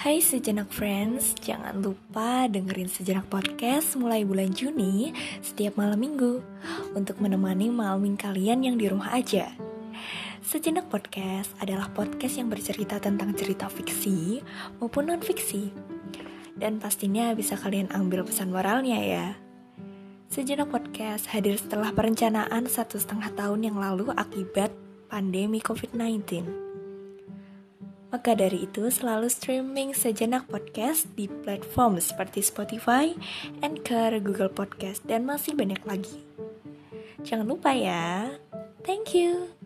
Hai Sejenak Friends, jangan lupa dengerin Sejenak Podcast mulai bulan Juni setiap malam minggu untuk menemani malam minggu kalian yang di rumah aja. Sejenak Podcast adalah podcast yang bercerita tentang cerita fiksi maupun non-fiksi. Dan pastinya bisa kalian ambil pesan moralnya ya. Sejenak Podcast hadir setelah perencanaan 1,5 tahun yang lalu akibat pandemi COVID-19. Maka dari itu selalu streaming Sejenak Podcast di platform seperti Spotify, Anchor, Google Podcast, dan masih banyak lagi. Jangan lupa ya. Thank you.